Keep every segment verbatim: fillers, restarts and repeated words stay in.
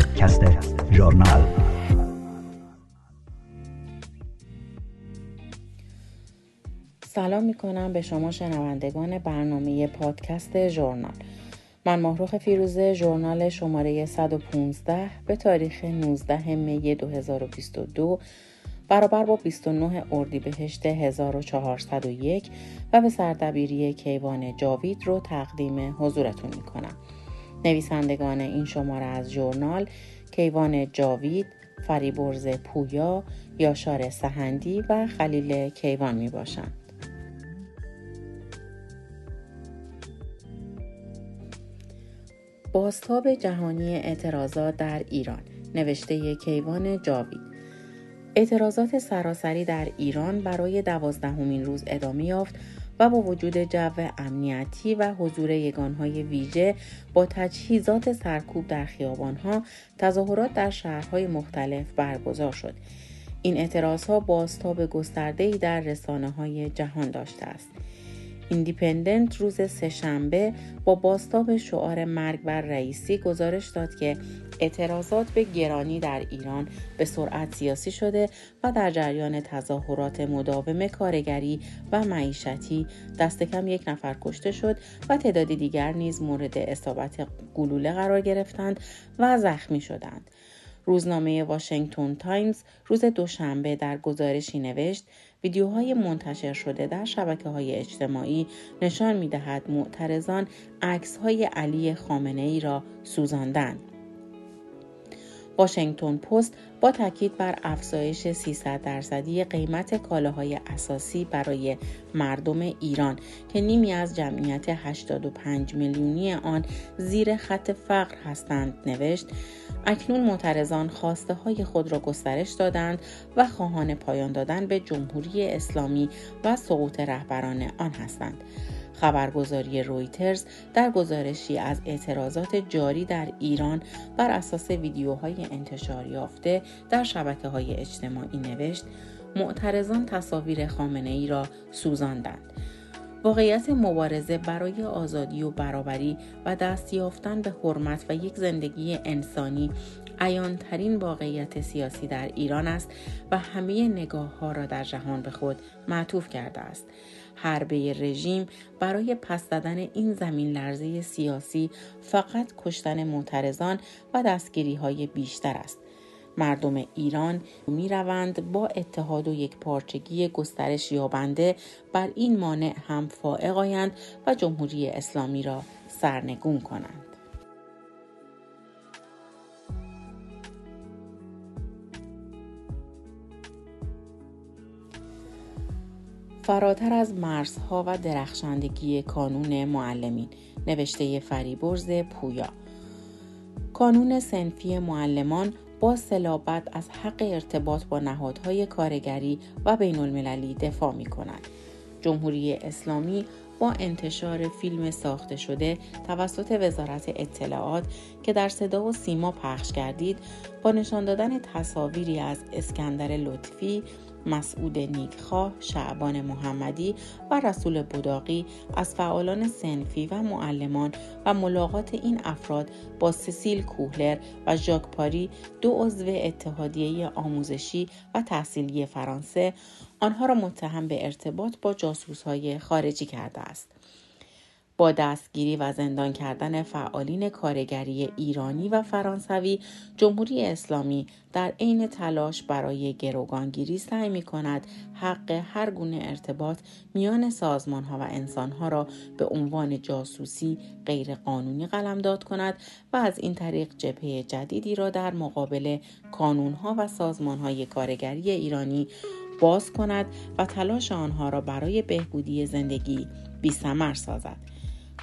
پادکست ژورنال. سلام میکنم به شما شنوندگان برنامه پادکست ژورنال. من ماهرخ فیروزه، ژورنال شماره صد و پانزده به تاریخ نوزدهم می دو هزار و بیست و دو برابر با بیست و نهم اردیبهشت هزار و چهارصد و یک و به سردبیری کیوان جاوید رو تقدیم حضورتون میکنم. نویسندگان این شماره از ژورنال کیوان جاوید، فریبرز پویا، یاشار سهندی و خلیل کیوان می باشند. بازتاب جهانی اعتراضات در ایران، نوشته کیوان جاوید. اعتراضات سراسری در ایران برای دوازدهمین روز ادامه یافت و با وجود جو امنیتی و حضور یگانهای ویژه با تجهیزات سرکوب در خیابانها، تظاهرات در شهرهای مختلف برگزار شد. این اعتراضها بازتاب گسترده‌ای در رسانه‌های جهان داشته است. ایندیپندنت روز سه‌شنبه با بازتاب شعار مرگ بر رئیسی گزارش داد که اعتراضات به گرانی در ایران به سرعت سیاسی شده و در جریان تظاهرات مداوم کارگری و معیشتی دست کم یک نفر کشته شد و تعدادی دیگر نیز مورد اصابت گلوله قرار گرفتند و زخمی شدند. روزنامه واشنگتن تایمز روز دوشنبه در گزارشی نوشت: ویدیوهای منتشر شده در شبکه‌های اجتماعی نشان می‌دهد معترضان عکس‌های علی خامنه‌ای را سوزاندند. واشنگتن پست با تاکید بر افزایش سیصد درصدی قیمت کالاهای اساسی برای مردم ایران که نیمی از جمعیت هشتاد و پنج میلیونی آن زیر خط فقر هستند نوشت: اکنون معترضان خواسته های خود را گسترش دادند و خواهان پایان دادن به جمهوری اسلامی و سقوط رهبران آن هستند. خبرگزاری رویترز در گزارشی از اعتراضات جاری در ایران بر اساس ویدیوهای انتشار یافته در شبکه‌های اجتماعی نوشت: معترضان تصاویر خامنه‌ای را سوزاندند. واقعیت مبارزه برای آزادی و برابری و دستیافتن به حرمت و یک زندگی انسانی عیان‌ترین واقعیت سیاسی در ایران است و همه نگاه‌ها را در جهان به خود معطوف کرده است. حربه رژیم برای پس زدن این زمین لرزه سیاسی فقط کشتن معترضان و دستگیری‌های بیشتر است. مردم ایران می روند با اتحاد و یکپارچگی گسترش یابنده بر این مانع هم فائق آیند و جمهوری اسلامی را سرنگون کنند. فراتر از مرزها و درخشندگی کانون معلمین، نوشته فریبرز پویا. کانون صنفی معلمان با صلابت از حق ارتباط با نهادهای کارگری و بین المللی دفاع می کند. جمهوری اسلامی با انتشار فیلم ساخته شده توسط وزارت اطلاعات که در صدا و سیما پخش کردید، با نشان دادن تصاویری از اسکندر لطفی، مسعود نیکخواه، شعبان محمدی و رسول بوداغی از فعالان صنفی و معلمان و ملاقات این افراد با سسیل کوهلر و ژاک پاری، دو عضو اتحادیه آموزشی و تحصیلی فرانسه، آنها را متهم به ارتباط با جاسوس‌های خارجی کرده است. با دستگیری و زندان کردن فعالین کارگری ایرانی و فرانسوی، جمهوری اسلامی در عین تلاش برای گروگانگیری سعی می‌کند حق هر گونه ارتباط میان سازمان‌ها و انسان‌ها را به عنوان جاسوسی غیرقانونی قلمداد کند و از این طریق جبهه جدیدی را در مقابل کانون‌ها و سازمان‌های کارگری ایرانی باز کند و تلاش آنها را برای بهبودی زندگی بی‌ثمر سازد.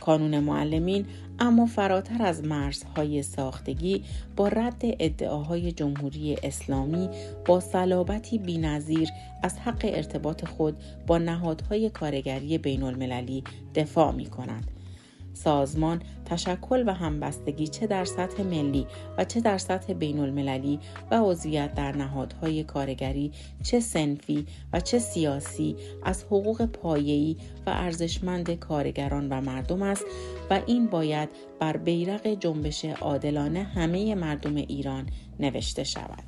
کانون معلمین اما فراتر از مرزهای ساختگی با رد ادعاهای جمهوری اسلامی با صلابتی بی‌نظیر از حق ارتباط خود با نهادهای کارگری بین المللی دفاع می کند. سازمان، تشکل و همبستگی چه در سطح ملی و چه در سطح بین المللی و عضویت در نهادهای کارگری، چه صنفی و چه سیاسی، از حقوق پایه‌ای و ارزشمند کارگران و مردم است و این باید بر بیرق جنبش عادلانه همه مردم ایران نوشته شود.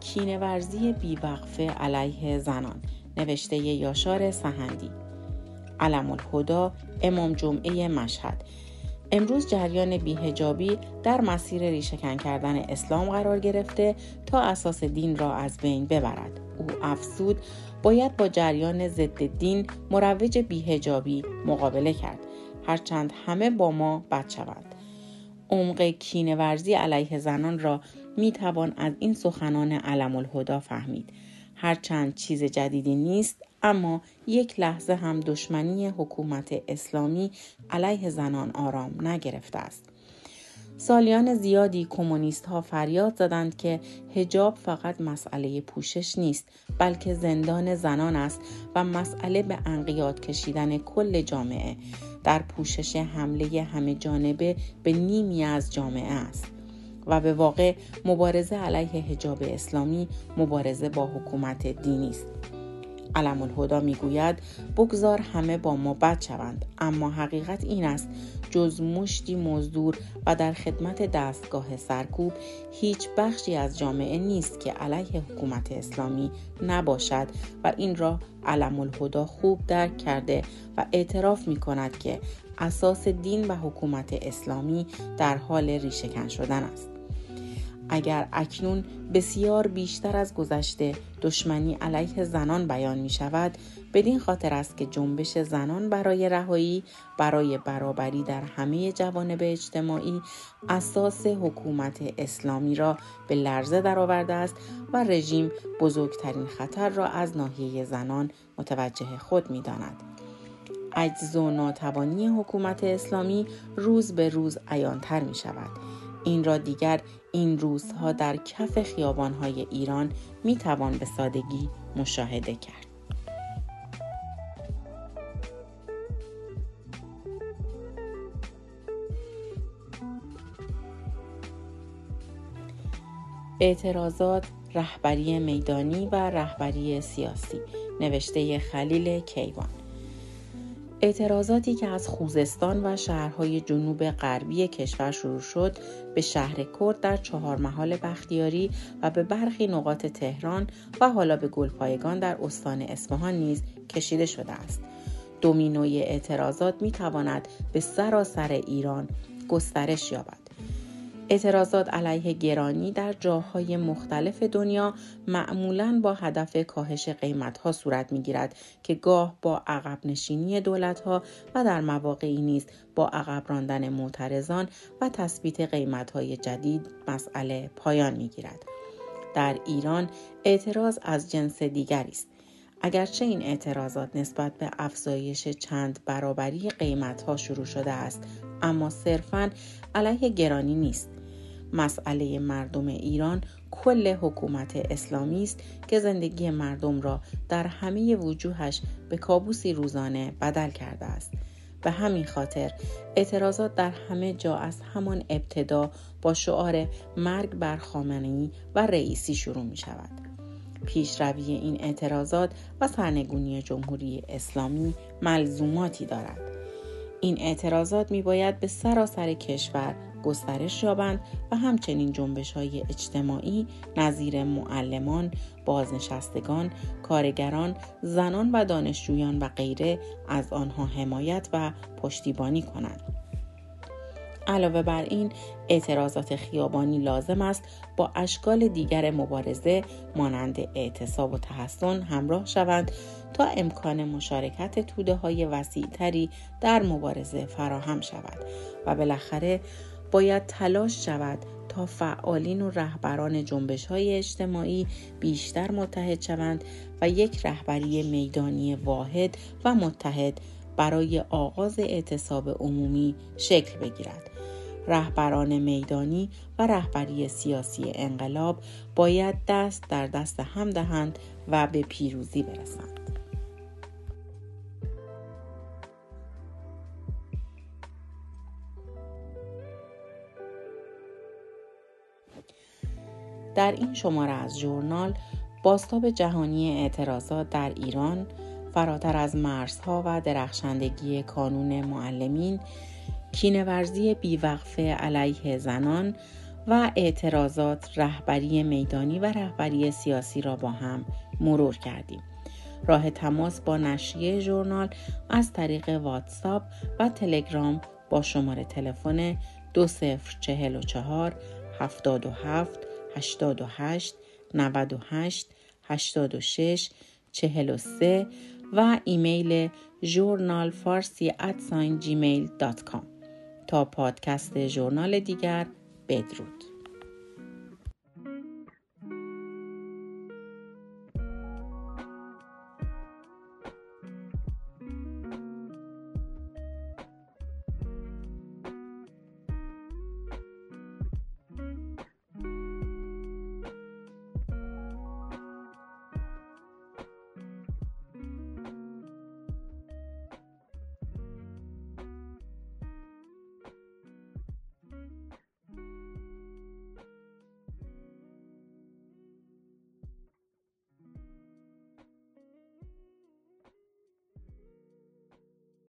کینه‌ورزی بیوقفه علیه زنان، نوشته یاشار سهندی. علم الهدی، امام جمعه مشهد. امروز جریان بی‌حجابی در مسیر ریشه‌کن کردن اسلام قرار گرفته تا اساس دین را از بین ببرد. او افزود: باید با جریان ضد دین، مروج بی‌حجابی مقابله کرد، هرچند همه با ما بد شوند. عمق کینه‌ورزی علیه زنان را می توان از این سخنان علم الهدی فهمید. هرچند چیز جدیدی نیست، اما یک لحظه هم دشمنی حکومت اسلامی علیه زنان آرام نگرفته است. سالیان زیادی کمونیست ها فریاد زدند که حجاب فقط مسئله پوشش نیست، بلکه زندان زنان است و مسئله به عنقیاد کشیدن کل جامعه در پوشش حمله همه جانبه به نیمی از جامعه است. و به واقع مبارزه علیه حجاب اسلامی مبارزه با حکومت دینی است. علم الهدی میگوید بگذار همه با ما بد شوند، اما حقیقت این است جز مشتی مزدور و در خدمت دستگاه سرکوب هیچ بخشی از جامعه نیست که علیه حکومت اسلامی نباشد و این را علم الهدی خوب درک کرده و اعتراف میکند که اساس دین و حکومت اسلامی در حال ریشه‌کن شدن است. اگر اکنون بسیار بیشتر از گذشته دشمنی علیه زنان بیان می شود، بدین خاطر است که جنبش زنان برای رهایی، برای برابری در همه جوانب اجتماعی، اساس حکومت اسلامی را به لرزه درآورده است و رژیم بزرگترین خطر را از ناحیه زنان متوجه خود می داند. عجز و ناتوانی حکومت اسلامی روز به روز عیان‌تر می شود. این را دیگر این روزها در کف خیابان‌های ایران می توان به سادگی مشاهده کرد. اعتراضات، رهبری میدانی و رهبری سیاسی، نوشته خلیل کیوان. اعتراضاتی که از خوزستان و شهرهای جنوب غربی کشور شروع شد به شهر کرد در چهارمحال بختیاری و به برخی نقاط تهران و حالا به گلپایگان در استان اصفهان نیز کشیده شده است. دومینوی اعتراضات می تواند به سراسر ایران گسترش یابد. اعتراضات علیه گرانی در جاهای مختلف دنیا معمولاً با هدف کاهش قیمت‌ها صورت می‌گیرد که گاه با عقب نشینی دولت‌ها و در مواقعی نیز با عقب راندن معترضان و تثبیت قیمت‌های جدید مسئله پایان می‌گیرد. در ایران اعتراض از جنس دیگری است. اگرچه این اعتراضات نسبت به افزایش چند برابری قیمت‌ها شروع شده است، اما صرفاً علیه گرانی نیست. مسئله مردم ایران کل حکومت اسلامی است که زندگی مردم را در همه وجوهش به کابوسی روزانه بدل کرده است. به همین خاطر اعتراضات در همه جا از همان ابتدا با شعار مرگ بر خامنه‌ای و رئیسی شروع می شود. پیشروی این اعتراضات و سرنگونی جمهوری اسلامی ملزوماتی دارد. این اعتراضات می باید به سراسر کشور گسترش یابند و همچنین جنبش‌های اجتماعی نظیر معلمان، بازنشستگان، کارگران، زنان و دانشجویان و غیره از آنها حمایت و پشتیبانی کنند. علاوه بر این، اعتراضات خیابانی لازم است با اشکال دیگر مبارزه مانند اعتصاب و تحصن همراه شوند تا امکان مشارکت توده‌های وسیع‌تری در مبارزه فراهم شود و بالاخره باید تلاش شود تا فعالین و رهبران جنبش‌های اجتماعی بیشتر متحد شوند و یک رهبری میدانی واحد و متحد برای آغاز اعتصاب عمومی شکل بگیرد. رهبران میدانی و رهبری سیاسی انقلاب باید دست در دست هم دهند و به پیروزی برسند. در این شماره از ژورنال، بازتاب جهانی اعتراضات در ایران، فراتر از مرزها و درخشندگی کانون معلمین، کینه‌ورزی بیوقفه علیه زنان و اعتراضات رهبری میدانی و رهبری سیاسی را با هم مرور کردیم. راه تماس با نشریه ژورنال از طریق واتساپ و تلگرام با شماره تلفن دو صفر چهار هفت هفت هشت هشت نه هشت هشت شش چهل و سه و ایمیل جورنال فارسی ات جیمیل دات کام. تا پادکست ژورنال دیگر، بدرود.